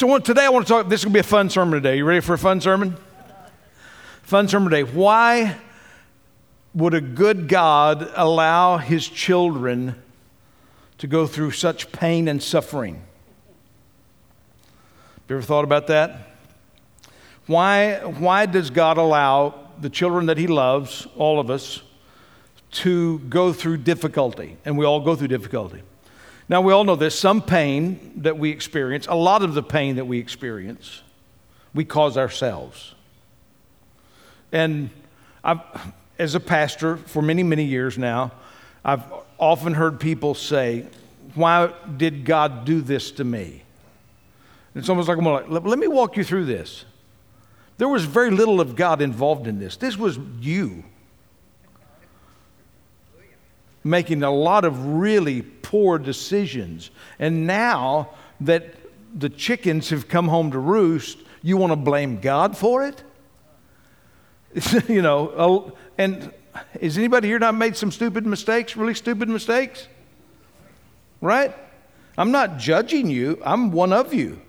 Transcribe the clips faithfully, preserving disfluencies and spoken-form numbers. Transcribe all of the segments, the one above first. So what, today I want to talk, this is going to be a fun sermon today. You ready for a fun sermon? Fun sermon today. Why would a good God allow his children to go through such pain and suffering? Have you ever thought about that? Why, why does God allow the children that he loves, all of us, to go through difficulty? And we all go through difficulty. Now, we all know this. Some pain that we experience, a lot of the pain that we experience, we cause ourselves. And I've, as a pastor for many, many years now, I've often heard people say, why did God do this to me? And it's almost like, I'm like, let me walk you through this. There was very little of God involved in this. This was you making a lot of really poor decisions. And now that the chickens have come home to roost, you want to blame God for it? You know, and is anybody here not made some stupid mistakes, really stupid mistakes? Right? I'm not judging you. I'm one of you.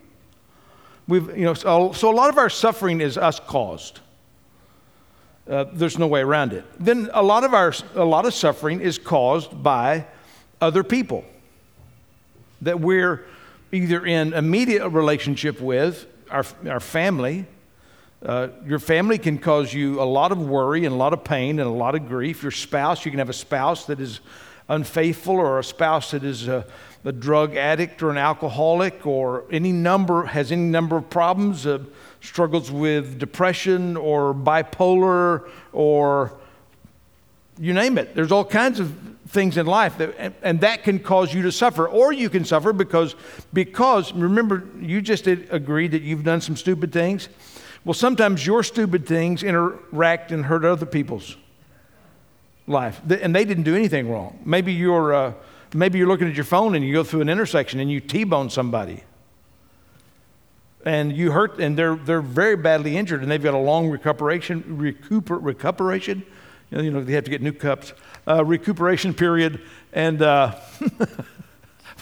We've, you know, so, so a lot of our suffering is us caused. Uh, there's no way around it. Then a lot of our, a lot of suffering is caused by other people that we're either in immediate relationship with, our our family. Uh, your family can cause you a lot of worry and a lot of pain and a lot of grief. Your spouse, you can have a spouse that is unfaithful, or a spouse that is a, a drug addict or an alcoholic, or any number, has any number of problems, uh, struggles with depression or bipolar, or you name it. There's all kinds of things in life that, and, and that can cause you to suffer, or you can suffer because, because remember, you just agreed that you've done some stupid things. Well, sometimes your stupid things interact and hurt other people's life, and they didn't do anything wrong. Maybe you're uh, maybe you're looking at your phone and you go through an intersection and you T-bone somebody, and you hurt, and they're they're very badly injured, and they've got a long recuperation recuper, recuperation, you know, you know they have to get new cups, uh, recuperation period, and uh,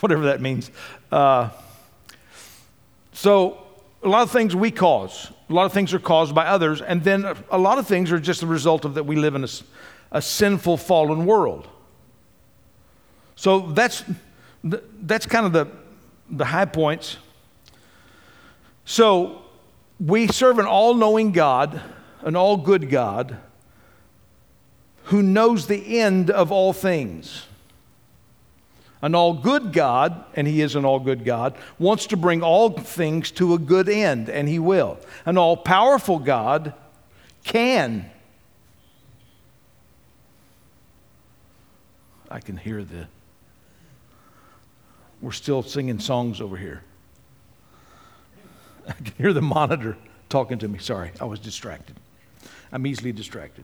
whatever that means. Uh, so. A lot of things we cause. A lot of things are caused by others. And then a lot of things are just the result of that we live in a, a sinful, fallen world. So that's that's kind of the, the high points. So we serve an all-knowing God, an all-good God, who knows the end of all things. An all-good God, and he is an all-good God, wants to bring all things to a good end, and he will. An all-powerful God can. I can hear the... We're still singing songs over here. I can hear the monitor talking to me. Sorry, I was distracted. I'm easily distracted.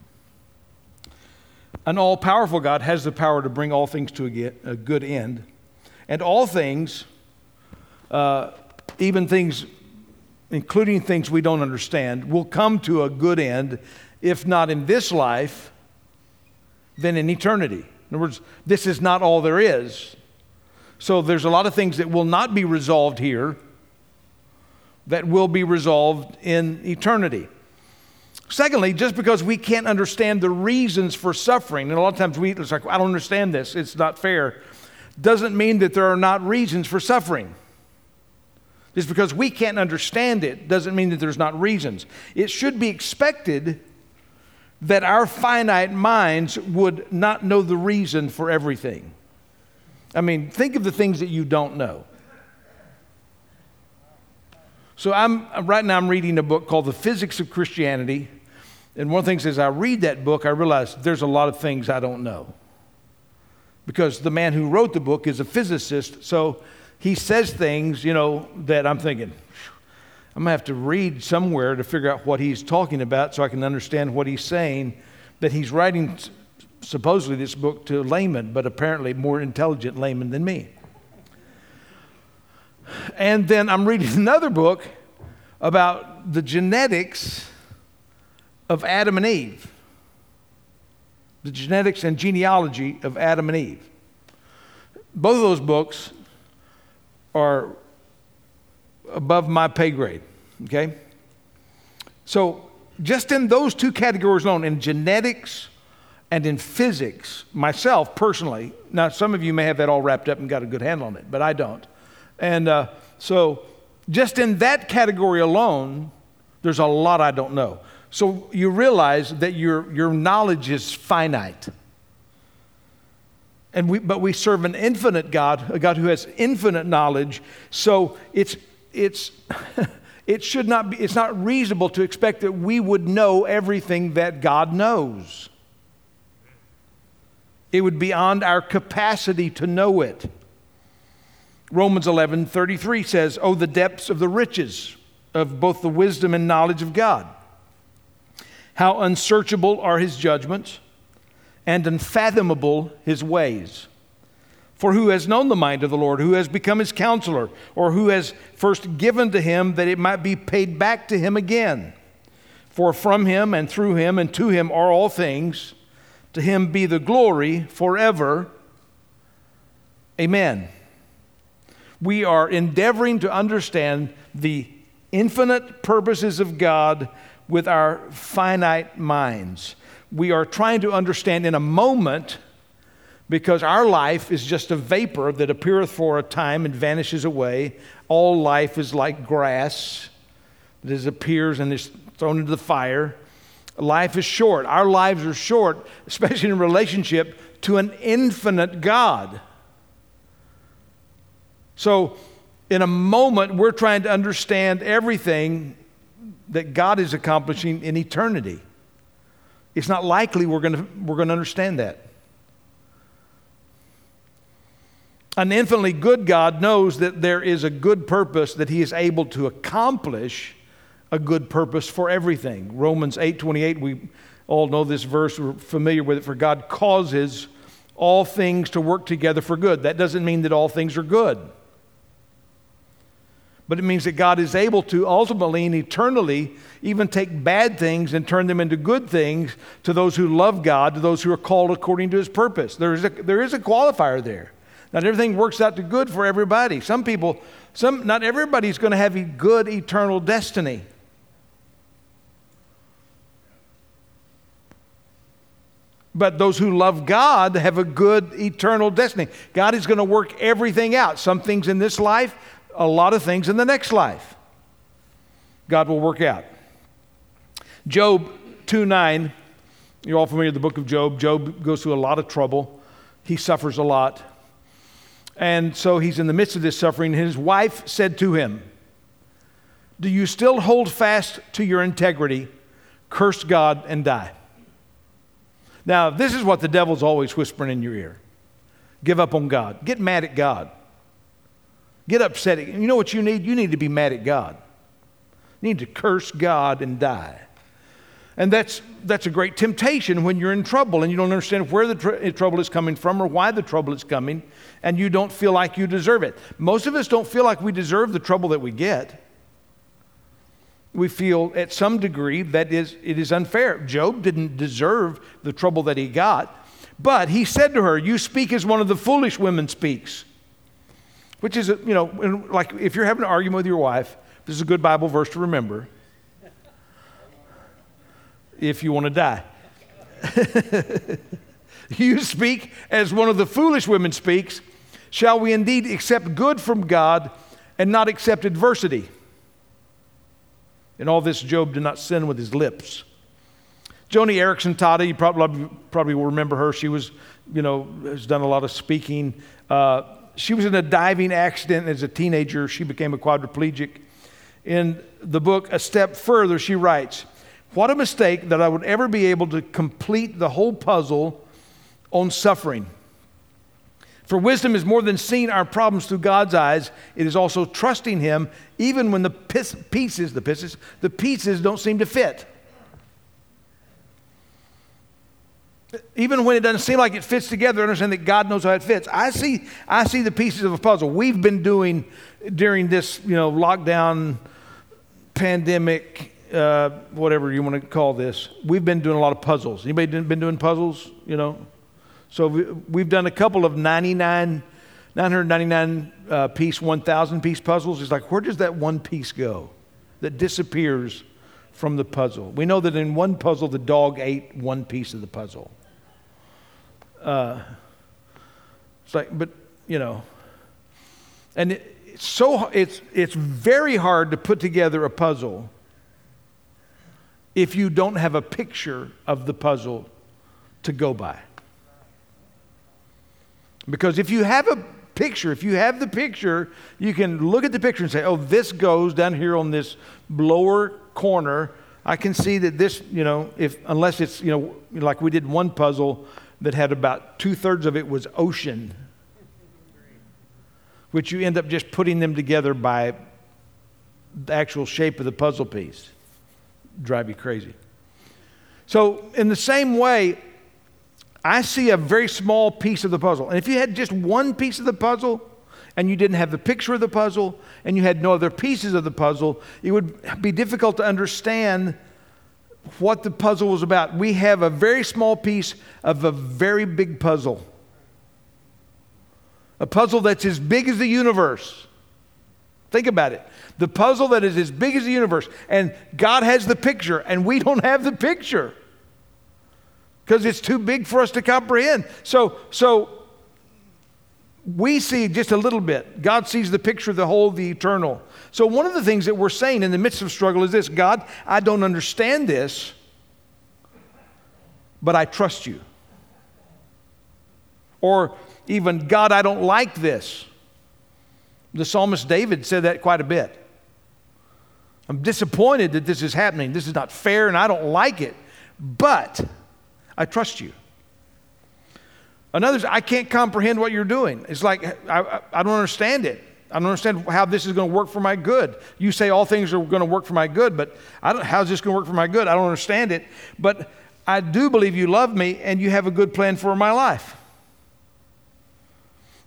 An all-powerful God has the power to bring all things to a good end. And all things, uh, even things, including things we don't understand, will come to a good end, if not in this life, then in eternity. In other words, this is not all there is. So there's a lot of things that will not be resolved here that will be resolved in eternity. Secondly, just because we can't understand the reasons for suffering, and a lot of times we, it's like, I don't understand this, it's not fair, doesn't mean that there are not reasons for suffering. Just because we can't understand it doesn't mean that there's not reasons. It should be expected that our finite minds would not know the reason for everything. I mean, think of the things that you don't know. So I'm right now I'm reading a book called The Physics of Christianity. And one of the things is, I read that book, I realize there's a lot of things I don't know. Because the man who wrote the book is a physicist, so he says things, you know, that I'm thinking, I'm going to have to read somewhere to figure out what he's talking about so I can understand what he's saying, that he's writing supposedly this book to laymen, but apparently more intelligent laymen than me. And then I'm reading another book about the genetics of Adam and Eve. The genetics and genealogy of Adam and Eve. Both of those books are above my pay grade, okay? So just in those two categories alone, in genetics and in physics, myself personally, now some of you may have that all wrapped up and got a good handle on it, but I don't. And uh, so just in that category alone, there's a lot I don't know. So you realize that your, your knowledge is finite. And we, but we serve an infinite God, a God who has infinite knowledge. So it's, it's, it should not be, it's not reasonable to expect that we would know everything that God knows. It would be beyond our capacity to know it. Romans eleven thirty-three says, "Oh, the depths of the riches of both the wisdom and knowledge of God. How unsearchable are his judgments, and unfathomable his ways. For who has known the mind of the Lord? Who has become his counselor? Or who has first given to him that it might be paid back to him again? For from him and through him and to him are all things. To him be the glory forever. Amen." We are endeavoring to understand the infinite purposes of God with our finite minds. We are trying to understand in a moment, because our life is just a vapor that appeareth for a time and vanishes away. All life is like grass that disappears and is thrown into the fire. Life is short. Our lives are short, especially in relationship to an infinite God. So in a moment, we're trying to understand everything that God is accomplishing in eternity. It's not likely we're going to we're going to understand that. An infinitely good God knows that there is a good purpose, that he is able to accomplish a good purpose for everything. Romans eight twenty-eight, we all know this verse, we're familiar with it, for God causes all things to work together for good. That doesn't mean that all things are good. But it means that God is able to ultimately and eternally even take bad things and turn them into good things to those who love God, to those who are called according to his purpose. There is a, there is a qualifier there. Not everything works out to good for everybody. Some people, some not everybody's going to have a good eternal destiny. But those who love God have a good eternal destiny. God is going to work everything out. Some things in this life, a lot of things in the next life, God will work out. Job two nine, you're all familiar with the book of Job. Job goes through a lot of trouble. He suffers a lot. And so he's in the midst of this suffering. His wife said to him, "Do you still hold fast to your integrity? Curse God and die." Now, this is what the devil's always whispering in your ear. Give up on God. Get mad at God. Get upset. You know what you need? You need to be mad at God. You need to curse God and die. And that's that's a great temptation when you're in trouble and you don't understand where the tr- trouble is coming from or why the trouble is coming, and you don't feel like you deserve it. Most of us don't feel like we deserve the trouble that we get. We feel at some degree that is it is unfair. Job didn't deserve the trouble that he got, but he said to her, "You speak as one of the foolish women speaks." Which is, you know, like if you're having an argument with your wife, this is a good Bible verse to remember if you want to die. "You speak as one of the foolish women speaks. Shall we indeed accept good from God and not accept adversity?" In all this, Job did not sin with his lips. Joni Erickson Tada, you probably, probably will remember her. She was, you know, has done a lot of speaking. Uh, She was in a diving accident as a teenager. She became a quadriplegic. In the book, A Step Further, she writes, "What a mistake that I would ever be able to complete the whole puzzle on suffering. For wisdom is more than seeing our problems through God's eyes. It is also trusting him even when the pieces, the pieces, the pieces don't seem to fit. Even when it doesn't seem like it fits together, understand that God knows how it fits." I see I see the pieces of a puzzle. We've been doing during this, you know, lockdown, pandemic, uh, whatever you want to call this, we've been doing a lot of puzzles. Anybody been doing puzzles, you know? So we, we've done a couple of ninety-nine nine hundred ninety-nine uh, piece, one thousand piece puzzles. It's like, where does that one piece go that disappears from the puzzle? We know that in one puzzle, the dog ate one piece of the puzzle. Uh, it's like, but, you know, and it, it's so, it's, it's very hard to put together a puzzle if you don't have a picture of the puzzle to go by. Because if you have a picture, if you have the picture, you can look at the picture and say, oh, this goes down here on this lower corner. I can see that this, you know, if unless it's, you know, like we did one puzzle that had about two-thirds of it was ocean, which you end up just putting them together by the actual shape of the puzzle piece. Drive you crazy. So in the same way, I see a very small piece of the puzzle. And if you had just one piece of the puzzle and you didn't have the picture of the puzzle and you had no other pieces of the puzzle, it would be difficult to understand what the puzzle was about. We have a very small piece of a very big puzzle. A puzzle that's as big as the universe. Think about it. The puzzle that is as big as the universe, and God has the picture and we don't have the picture, because it's too big for us to comprehend. So, so we see just a little bit. God sees the picture of the whole, the eternal. So one of the things that we're saying in the midst of struggle is this: God, I don't understand this, but I trust you. Or even, God, I don't like this. The psalmist David said that quite a bit. I'm disappointed that this is happening. This is not fair and I don't like it, but I trust you. Another, I can't comprehend what you're doing. It's like, I, I, I don't understand it. I don't understand how this is going to work for my good. You say all things are going to work for my good, but I don't, how's this going to work for my good? I don't understand it, but I do believe you love me and you have a good plan for my life.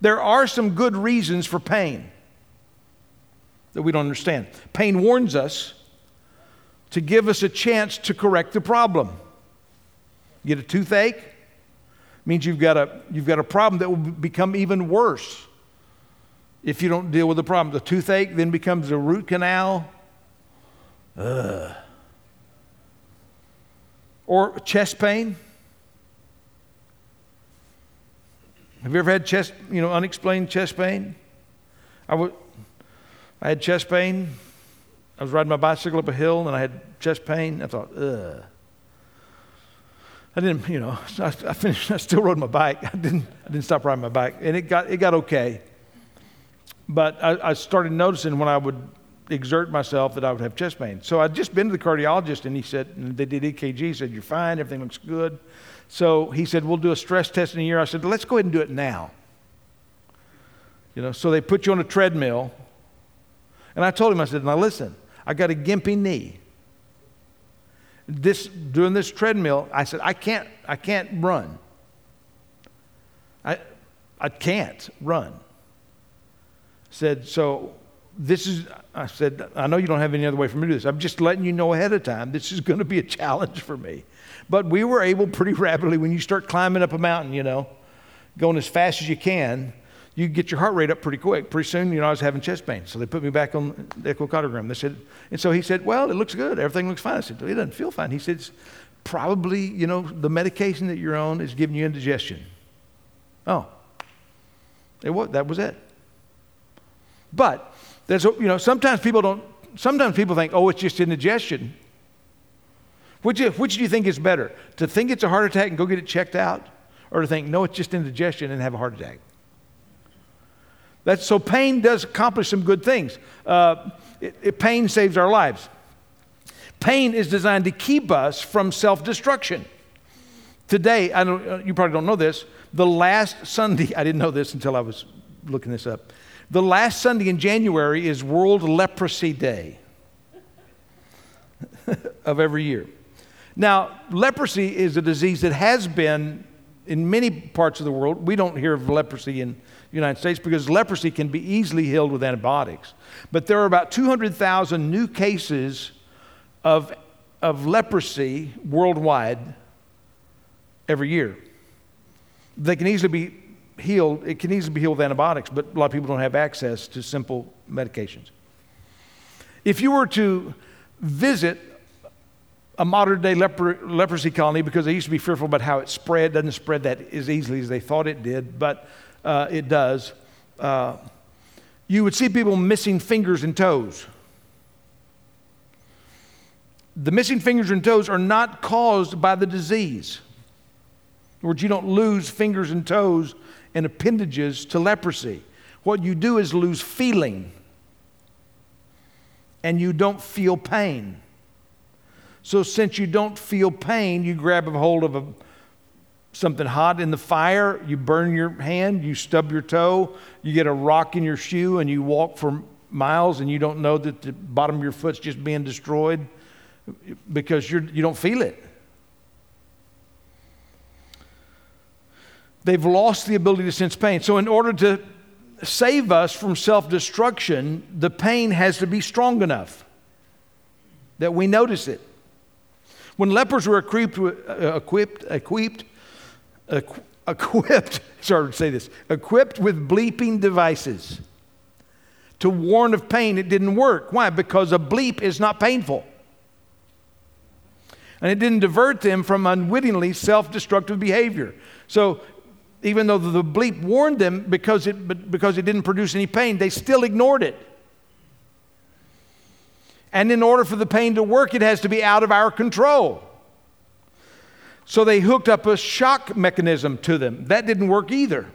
There are some good reasons for pain that we don't understand. Pain warns us to give us a chance to correct the problem. You get a toothache, means you've got a, you've got a problem that will become even worse if you don't deal with the problem. The toothache then becomes a root canal. Ugh. Or chest pain. Have you ever had chest, you know, unexplained chest pain? I, w- I had chest pain. I was riding my bicycle up a hill and I had chest pain. I thought, ugh. I didn't, you know, I, I finished, I still rode my bike. I didn't, I didn't stop riding my bike. And it got, it got okay. But I, I started noticing when I would exert myself that I would have chest pain. So I'd just been to the cardiologist and he said, and they did E K G, he said, you're fine, everything looks good. So he said, we'll do a stress test in a year. I said, let's go ahead and do it now. You know, so they put you on a treadmill. And I told him, I said, now listen, I got a gimpy knee. This, doing this treadmill, I said, I can't, I can't run. I, I can't run. I said, so this is, I said, I know you don't have any other way for me to do this. I'm just letting you know ahead of time, this is going to be a challenge for me. But we were able pretty rapidly, when you start climbing up a mountain, you know, going as fast as you can, you get your heart rate up pretty quick. Pretty soon, you know, I was having chest pain. So they put me back on the echocardiogram. They said, and so he said, well, it looks good. Everything looks fine. I said, it doesn't feel fine. He said, it's probably, you know, the medication that you're on is giving you indigestion. Oh, it was, that was it. But there's, you know, sometimes people don't, sometimes people think, oh, it's just indigestion. Which, which do you think is better? To think it's a heart attack and go get it checked out, or to think, no, it's just indigestion and have a heart attack? That's, so pain does accomplish some good things. Uh, it, it, pain saves our lives. Pain is designed to keep us from self-destruction. Today, I don't, you probably don't know this, the last Sunday, I didn't know this until I was looking this up, the last Sunday in January is World Leprosy Day of every year. Now, leprosy is a disease that has been in many parts of the world. We don't hear of leprosy in the United States because leprosy can be easily healed with antibiotics. But there are about two hundred thousand new cases of, of leprosy worldwide every year. They can easily be healed, it can easily be healed with antibiotics, but a lot of people don't have access to simple medications. If you were to visit a modern day leper, leprosy colony, because they used to be fearful about how it spread, it doesn't spread that as easily as they thought it did, but uh, it does. Uh, you would see people missing fingers and toes. The missing fingers and toes are not caused by the disease. In other words, you don't lose fingers and toes and appendages to leprosy. What you do is lose feeling, and you don't feel pain. So since you don't feel pain, you grab a hold of a, something hot in the fire, you burn your hand, you stub your toe, you get a rock in your shoe, and you walk for miles, and you don't know that the bottom of your foot's just being destroyed because you're, you don't feel it. They've lost the ability to sense pain. So in order to save us from self-destruction, the pain has to be strong enough that we notice it. When lepers were equipped, equipped, equipped, equipped, sorry to say this, equipped with bleeping devices to warn of pain, it didn't work. Why? Because a bleep is not painful. And it didn't divert them from unwittingly self-destructive behavior. So even though the bleep warned them, because it, because it didn't produce any pain, they still ignored it. And in order for the pain to work, it has to be out of our control. So they hooked up a shock mechanism to them. That didn't work either,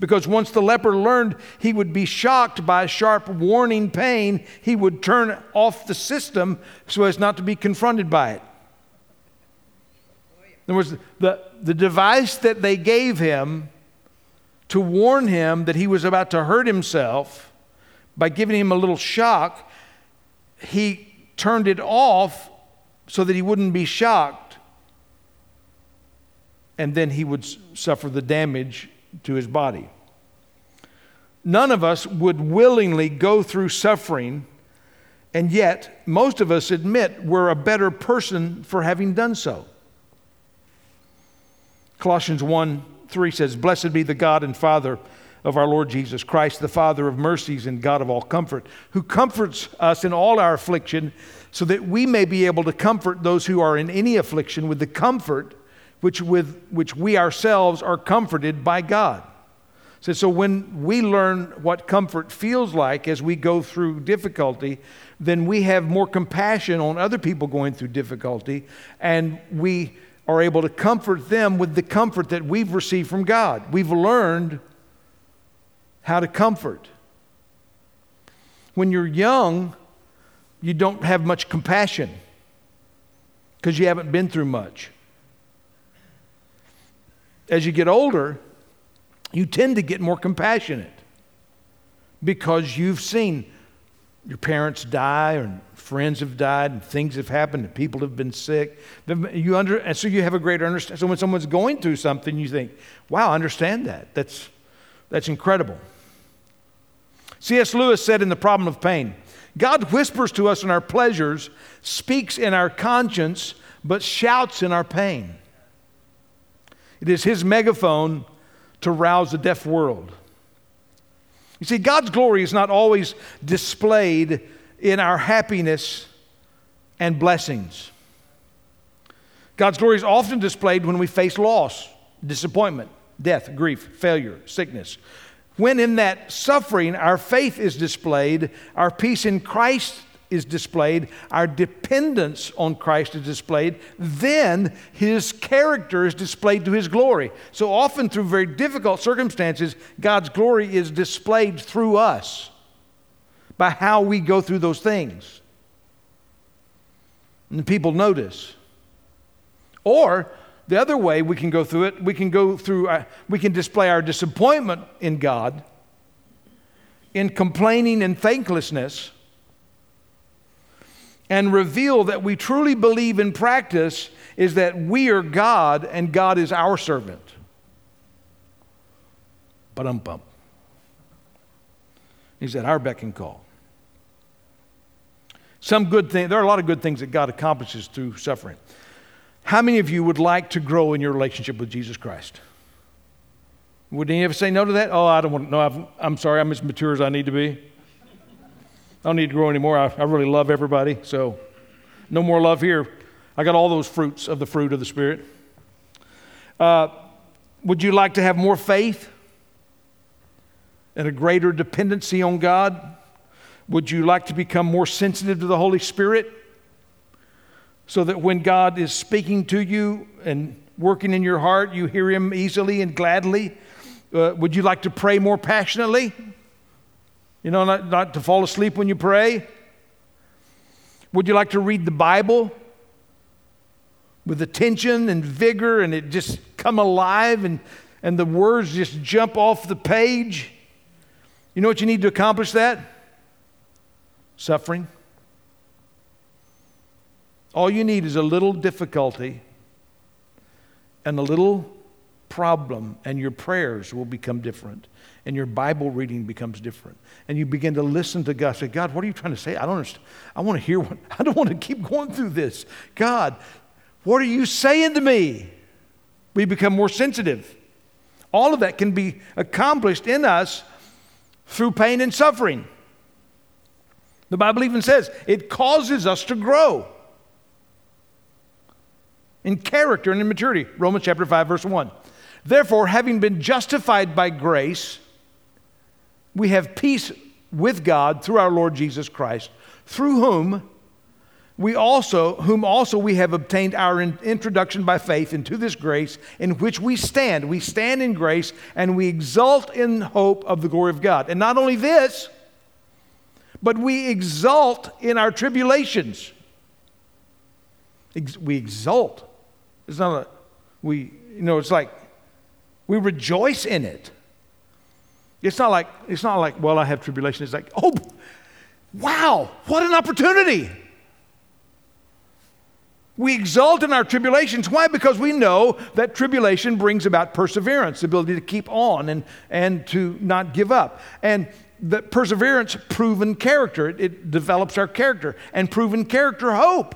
because once the leper learned he would be shocked by a sharp warning pain, he would turn off the system so as not to be confronted by it. In other words, the, the device that they gave him to warn him that he was about to hurt himself by giving him a little shock, he turned it off so that he wouldn't be shocked, and then he would suffer the damage to his body. None of us would willingly go through suffering, and yet most of us admit we're a better person for having done so. Colossians one three says, "Blessed be the God and Father of our Lord Jesus Christ, the Father of mercies and God of all comfort, who comforts us in all our affliction, so that we may be able to comfort those who are in any affliction with the comfort which with which we ourselves are comforted by God." So, so when we learn what comfort feels like as we go through difficulty, then we have more compassion on other people going through difficulty, and we are able to comfort them with the comfort that we've received from God. We've learned how to comfort. When you're young, you don't have much compassion because you haven't been through much. As you get older, you tend to get more compassionate because you've seen your parents die, or friends have died, and things have happened, and people have been sick. You under, and so you have a greater understanding. So when someone's going through something, you think, wow, I understand that. That's, that's incredible. C S Lewis said in The Problem of Pain, "God whispers to us in our pleasures, speaks in our conscience, but shouts in our pain. It is his megaphone to rouse a deaf world." You see, God's glory is not always displayed in our happiness and blessings. God's glory is often displayed when we face loss, disappointment, death, grief, failure, sickness. When in that suffering, our faith is displayed, our peace in Christ is displayed, our dependence on Christ is displayed, then his character is displayed to his glory. So often through very difficult circumstances, God's glory is displayed through us, by how we go through those things. And people notice. Or the other way we can go through it, we can go through, uh, we can display our disappointment in God, in complaining and thanklessness, and reveal that we truly believe in practice is that we are God and God is our servant. Ba-dum-bum. He's at our beck and call. Some good thing, there are a lot of good things that God accomplishes through suffering. How many of you would like to grow in your relationship with Jesus Christ? Would he ever say no to that? Oh, I don't want to. No, I've, I'm sorry. I'm as mature as I need to be. I don't need to grow anymore. I, I really love everybody, so no more love here. I got all those fruits of the fruit of the Spirit. Uh, would you like to have more faith and a greater dependency on God? Would you like to become more sensitive to the Holy Spirit so that when God is speaking to you and working in your heart, you hear Him easily and gladly? Uh, would you like to pray more passionately? You know, not, not to fall asleep when you pray? Would you like to read the Bible with attention and vigor, and it just come alive, and, and the words just jump off the page? You know what you need to accomplish that? Suffering. All you need is a little difficulty and a little problem, and your prayers will become different, and your Bible reading becomes different, and you begin to listen to God. Say, God, what are you trying to say? I don't understand. I want to hear what, I don't want to keep going through this. God, what are you saying to me? We become more sensitive. All of that can be accomplished in us through pain and suffering. The Bible even says it causes us to grow in character and in maturity. Romans chapter five, verse one. Therefore, having been justified by grace, we have peace with God through our Lord Jesus Christ, through whom We also, whom also we have obtained our introduction by faith into this grace in which we stand. We stand in grace, and we exult in hope of the glory of God. And not only this, but we exult in our tribulations. Ex- we exult. It's not a, we, you know, it's like we rejoice in it. It's not like, it's not like, well, I have tribulation. It's like, oh, wow, what an opportunity. We exult in our tribulations. Why? Because we know that tribulation brings about perseverance, the ability to keep on and, and to not give up. And that perseverance, proven character. It, it develops our character. And proven character, hope.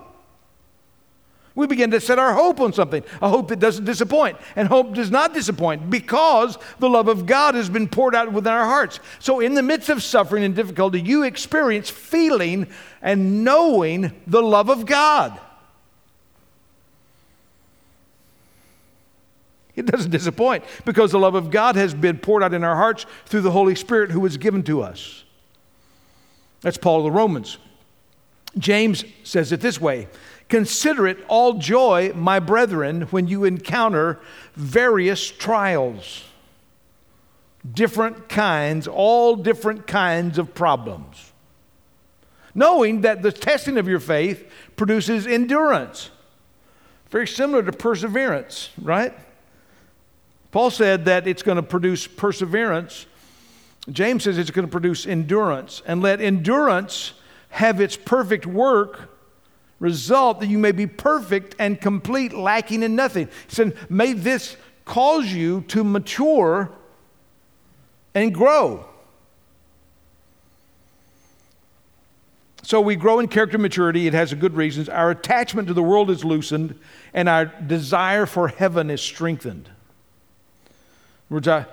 We begin to set our hope on something, a hope that doesn't disappoint. And hope does not disappoint because the love of God has been poured out within our hearts. So in the midst of suffering and difficulty, you experience feeling and knowing the love of God. It doesn't disappoint because the love of God has been poured out in our hearts through the Holy Spirit who was given to us. That's Paul to the Romans. James says it this way, "Consider it all joy, my brethren, when you encounter various trials, different kinds, all different kinds of problems, knowing that the testing of your faith produces endurance." Very similar to perseverance, right? Paul said that it's going to produce perseverance. James says it's going to produce endurance. And let endurance have its perfect work, result that you may be perfect and complete, lacking in nothing. He said, may this cause you to mature and grow. So we grow in character maturity. It has good reasons. Our attachment to the world is loosened, and our desire for heaven is strengthened. We're,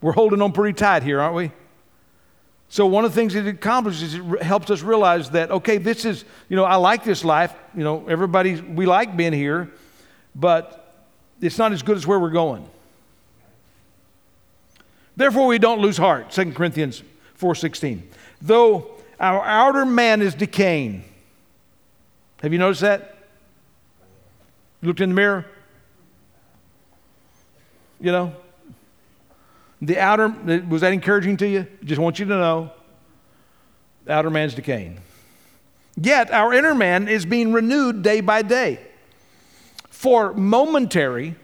we're holding on pretty tight here, aren't we? So one of the things it accomplishes is it helps us realize that, okay, this is, you know, I like this life. You know, everybody, we like being here, but it's not as good as where we're going. Therefore, we don't lose heart. Second Corinthians four sixteen. Though our outer man is decaying. Have you noticed that? You looked in the mirror? You know, the outer, was that encouraging to you? Just want you to know, the outer man's decaying. Yet our inner man is being renewed day by day. For momentary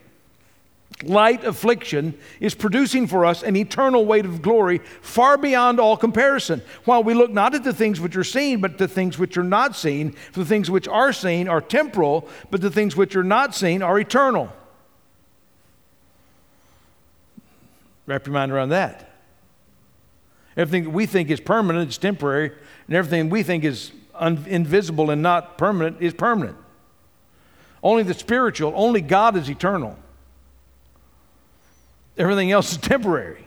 light affliction is producing for us an eternal weight of glory far beyond all comparison. While we look not at the things which are seen, but the things which are not seen, for the things which are seen are temporal, but the things which are not seen are eternal. Wrap your mind around that. Everything that we think is permanent is temporary, and everything we think is un- invisible and not permanent is permanent. Only the spiritual, only God is eternal. Everything else is temporary.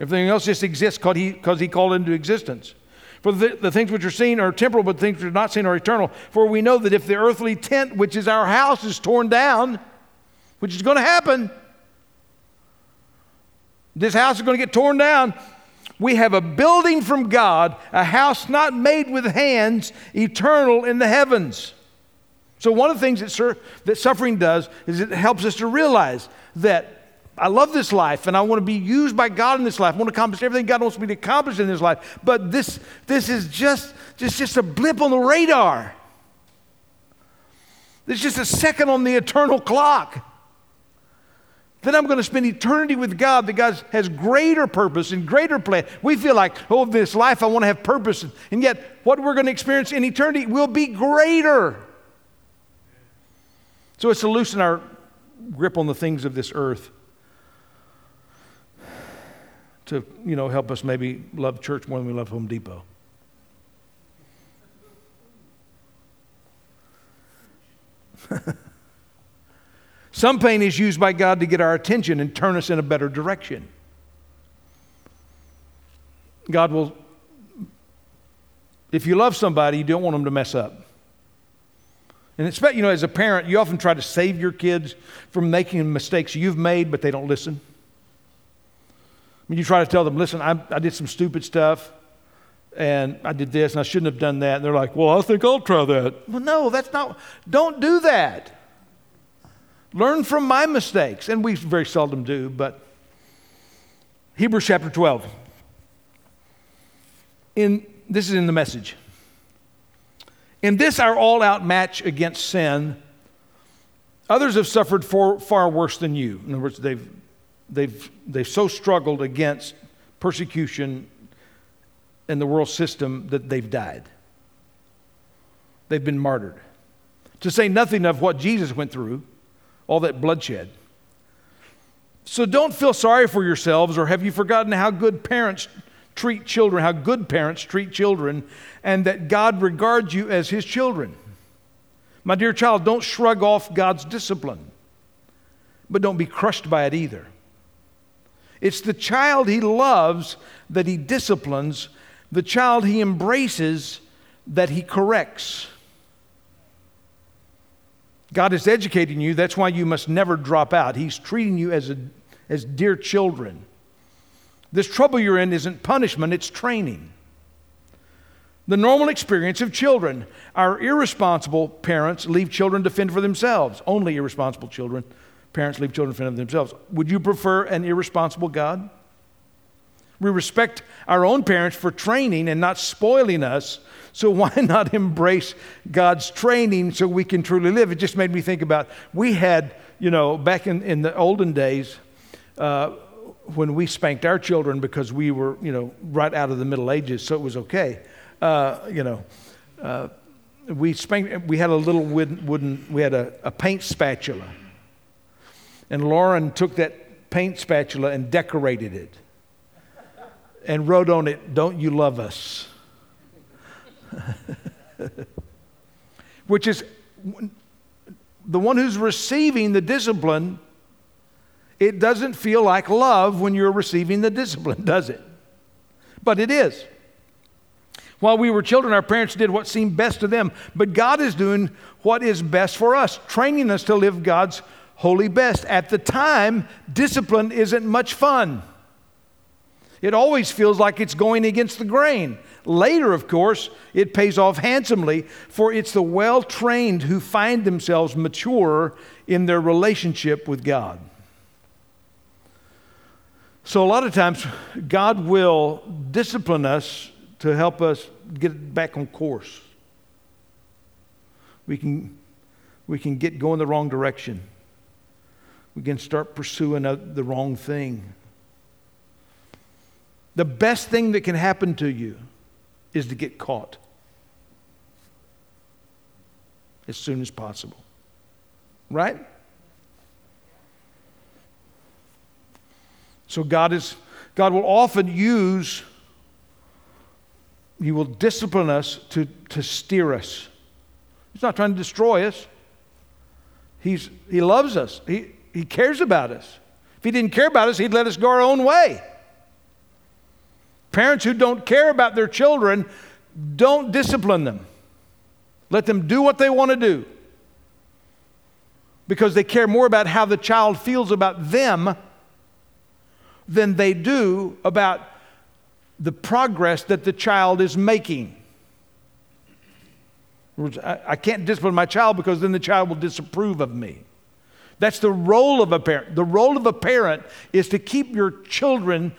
Everything else just exists because he, because he called into existence. For the, the things which are seen are temporal, but the things which are not seen are eternal. For we know that if the earthly tent, which is our house, is torn down, which is going to happen, this house is going to get torn down, we have a building from God, a house not made with hands, eternal in the heavens. So one of the things that, sur- that suffering does is it helps us to realize that I love this life and I want to be used by God in this life. I want to accomplish everything God wants me to accomplish in this life. But this, this is just, just, just a blip on the radar. It's just a second on the eternal clock. Then I'm going to spend eternity with God, that God has greater purpose and greater plan. We feel like, oh, this life, I want to have purpose. And yet what we're going to experience in eternity will be greater. So it's to loosen our grip on the things of this earth, to, you know, help us maybe love church more than we love Home Depot. Some pain is used by God to get our attention and turn us in a better direction. God will, if you love somebody, you don't want them to mess up. And it's, you know, as a parent, you often try to save your kids from making mistakes you've made, but they don't listen. I mean, you try to tell them, listen, I, I did some stupid stuff, and I did this, and I shouldn't have done that. And they're like, well, I think I'll try that. Well, no, that's not, don't do that. Learn from my mistakes. And we very seldom do, but Hebrews chapter twelve. In, this is in the Message. In this, our all-out match against sin, others have suffered for, far worse than you. In other words, they've They've they've so struggled against persecution and the world system that they've died. They've been martyred. To say nothing of what Jesus went through, all that bloodshed. So don't feel sorry for yourselves, or have you forgotten how good parents treat children, how good parents treat children, and that God regards you as His children. My dear child, don't shrug off God's discipline, but don't be crushed by it either. It's the child He loves that He disciplines, the child He embraces that He corrects. God is educating you. That's why you must never drop out. He's treating you as, a, as dear children. This trouble you're in isn't punishment, it's training. The normal experience of children. Our irresponsible parents leave children to fend for themselves. Only irresponsible children. Parents leave children in front of themselves. Would you prefer an irresponsible God? We respect our own parents for training and not spoiling us, so why not embrace God's training so we can truly live? It just made me think about, we had, you know, back in, in the olden days, uh, when we spanked our children because we were, you know, right out of the Middle Ages, so it was okay. Uh, you know, uh, we spanked, we had a little wooden, wooden we had a, a paint spatula. And Lauren took that paint spatula and decorated it and wrote on it, "Don't you love us?" Which is, the one who's receiving the discipline, it doesn't feel like love when you're receiving the discipline, does it? But it is. While we were children, our parents did what seemed best to them, but God is doing what is best for us, training us to live God's holy best. At the time, discipline isn't much fun. It always feels like it's going against the grain. Later, of course, it pays off handsomely, for it's the well-trained who find themselves mature in their relationship with God. So a lot of times, God will discipline us to help us get back on course. We can, we can get going the wrong direction. We can start pursuing the wrong thing. The best thing that can happen to you is to get caught as soon as possible. Right? So God is, God will often use, He will discipline us to, to steer us. He's not trying to destroy us. He's, He loves us. He He cares about us. If he didn't care about us, he'd let us go our own way. Parents who don't care about their children, don't discipline them. Let them do what they want to do, because they care more about how the child feels about them than they do about the progress that the child is making. I can't discipline my child because then the child will disapprove of me. That's the role of a parent. The role of a parent is to keep your children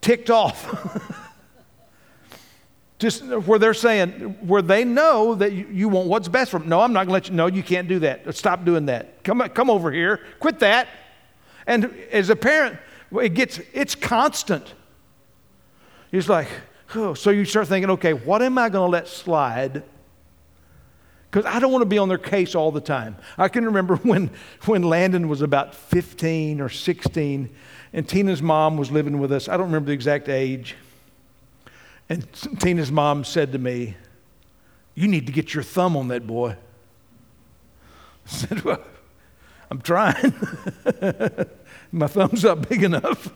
ticked off. Just where they're saying, where they know that you, you want what's best for them. No, I'm not going to let you. No, you can't do that. Stop doing that. Come, come over here. Quit that. And as a parent, it gets, it's constant. It's like, oh, so you start thinking, okay, what am I going to let slide? Because I don't want to be on their case all the time. I can remember when, when Landon was about fifteen or sixteen, and Tina's mom was living with us. I don't remember the exact age. And Tina's mom said to me, "You need to get your thumb on that boy." I said, "Well, I'm trying. My thumb's not big enough.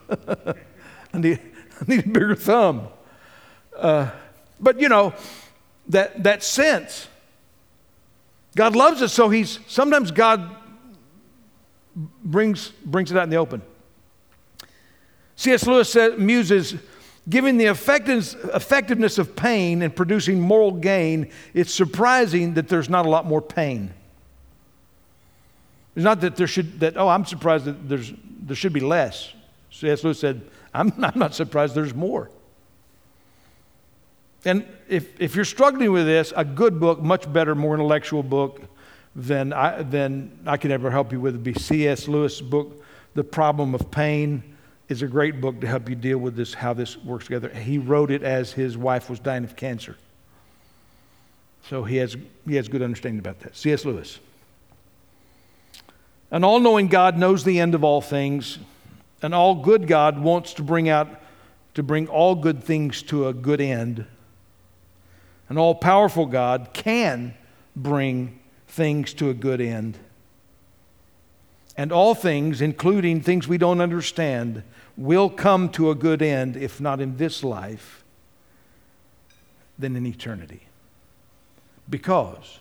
I need, I need a bigger thumb." Uh, but you know, that that sense, God loves us, so He's sometimes God brings brings it out in the open. C S Lewis says, muses. Given the effectiveness of pain and producing moral gain, it's surprising that there's not a lot more pain. It's not that there should, that, oh, I'm surprised that there's, there should be less. C S Lewis said, I'm, I'm not surprised there's more. And if, if you're struggling with this, a good book, much better, more intellectual book than I, than I could ever help you with would be C S Lewis' book, The Problem of Pain. Is a great book to help you deal with this, how this works together. He wrote it as his wife was dying of cancer. So he has, he has good understanding about that. C S Lewis. An all-knowing God knows the end of all things. An all-good God wants to bring out, to bring all good things to a good end. An all-powerful God can bring things to a good end. And all things, including things we don't understand, will come to a good end, if not in this life, then in eternity. Because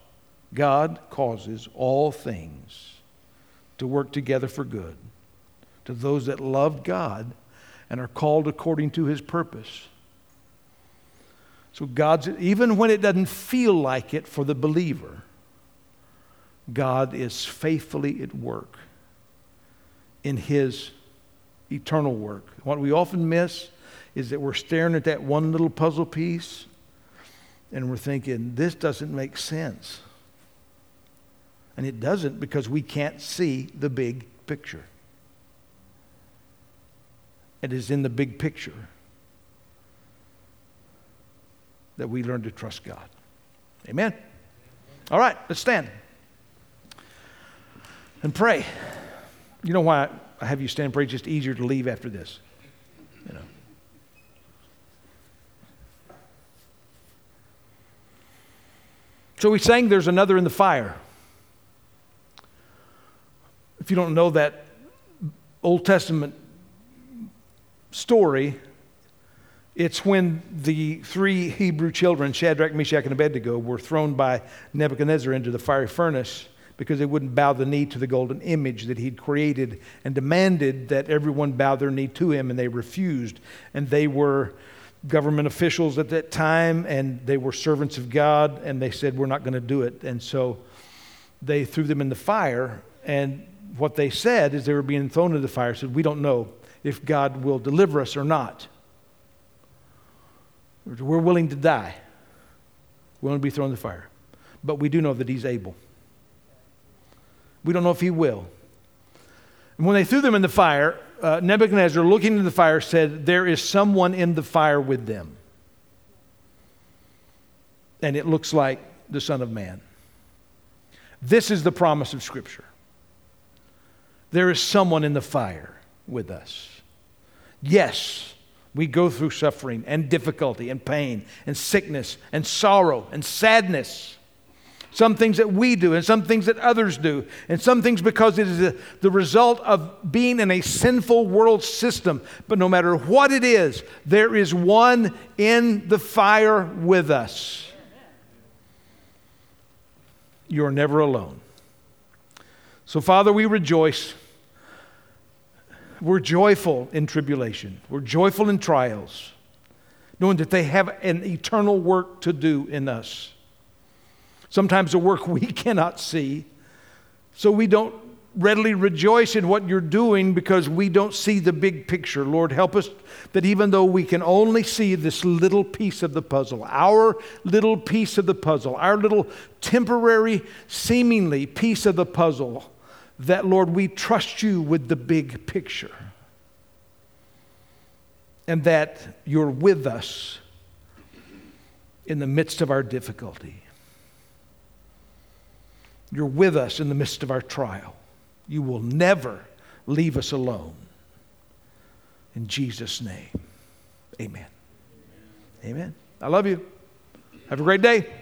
God causes all things to work together for good to those that love God and are called according to His purpose. So God's, even when it doesn't feel like it for the believer, God is faithfully at work in His eternal work. What we often miss is that we're staring at that one little puzzle piece and we're thinking, this doesn't make sense. And it doesn't, because we can't see the big picture. It is in the big picture that we learn to trust God. Amen? All right, let's stand and pray. You know why I have you stand and pray? It's just easier to leave after this. You know. So we sang There's Another in the Fire. If you don't know that Old Testament story, it's when the three Hebrew children, Shadrach, Meshach, and Abednego, were thrown by Nebuchadnezzar into the fiery furnace, because they wouldn't bow the knee to the golden image that he'd created and demanded that everyone bow their knee to him, and they refused. And they were government officials at that time, and they were servants of God, and they said, we're not going to do it. And so they threw them in the fire, and what they said as they were being thrown into the fire said, we don't know if God will deliver us or not. We're willing to die. We're willing to be thrown in the fire. But we do know that He's able. We don't know if He will. And when they threw them in the fire, uh, Nebuchadnezzar, looking into the fire, said, there is someone in the fire with them. And it looks like the Son of Man. This is the promise of Scripture. There is someone in the fire with us. Yes, we go through suffering and difficulty and pain and sickness and sorrow and sadness. some things that we do, and some things that others do, and some things because it is a, the result of being in a sinful world system. But no matter what it is, there is one in the fire with us. You're never alone. So, Father, we rejoice. We're joyful in tribulation. We're joyful in trials, knowing that they have an eternal work to do in us. Sometimes a work we cannot see. So we don't readily rejoice in what you're doing because we don't see the big picture. Lord, help us that even though we can only see this little piece of the puzzle, our little piece of the puzzle, our little temporary, seemingly piece of the puzzle, that, Lord, we trust you with the big picture and that you're with us in the midst of our difficulty. You're with us in the midst of our trial. You will never leave us alone. In Jesus' name, amen. Amen. I love you. Have a great day.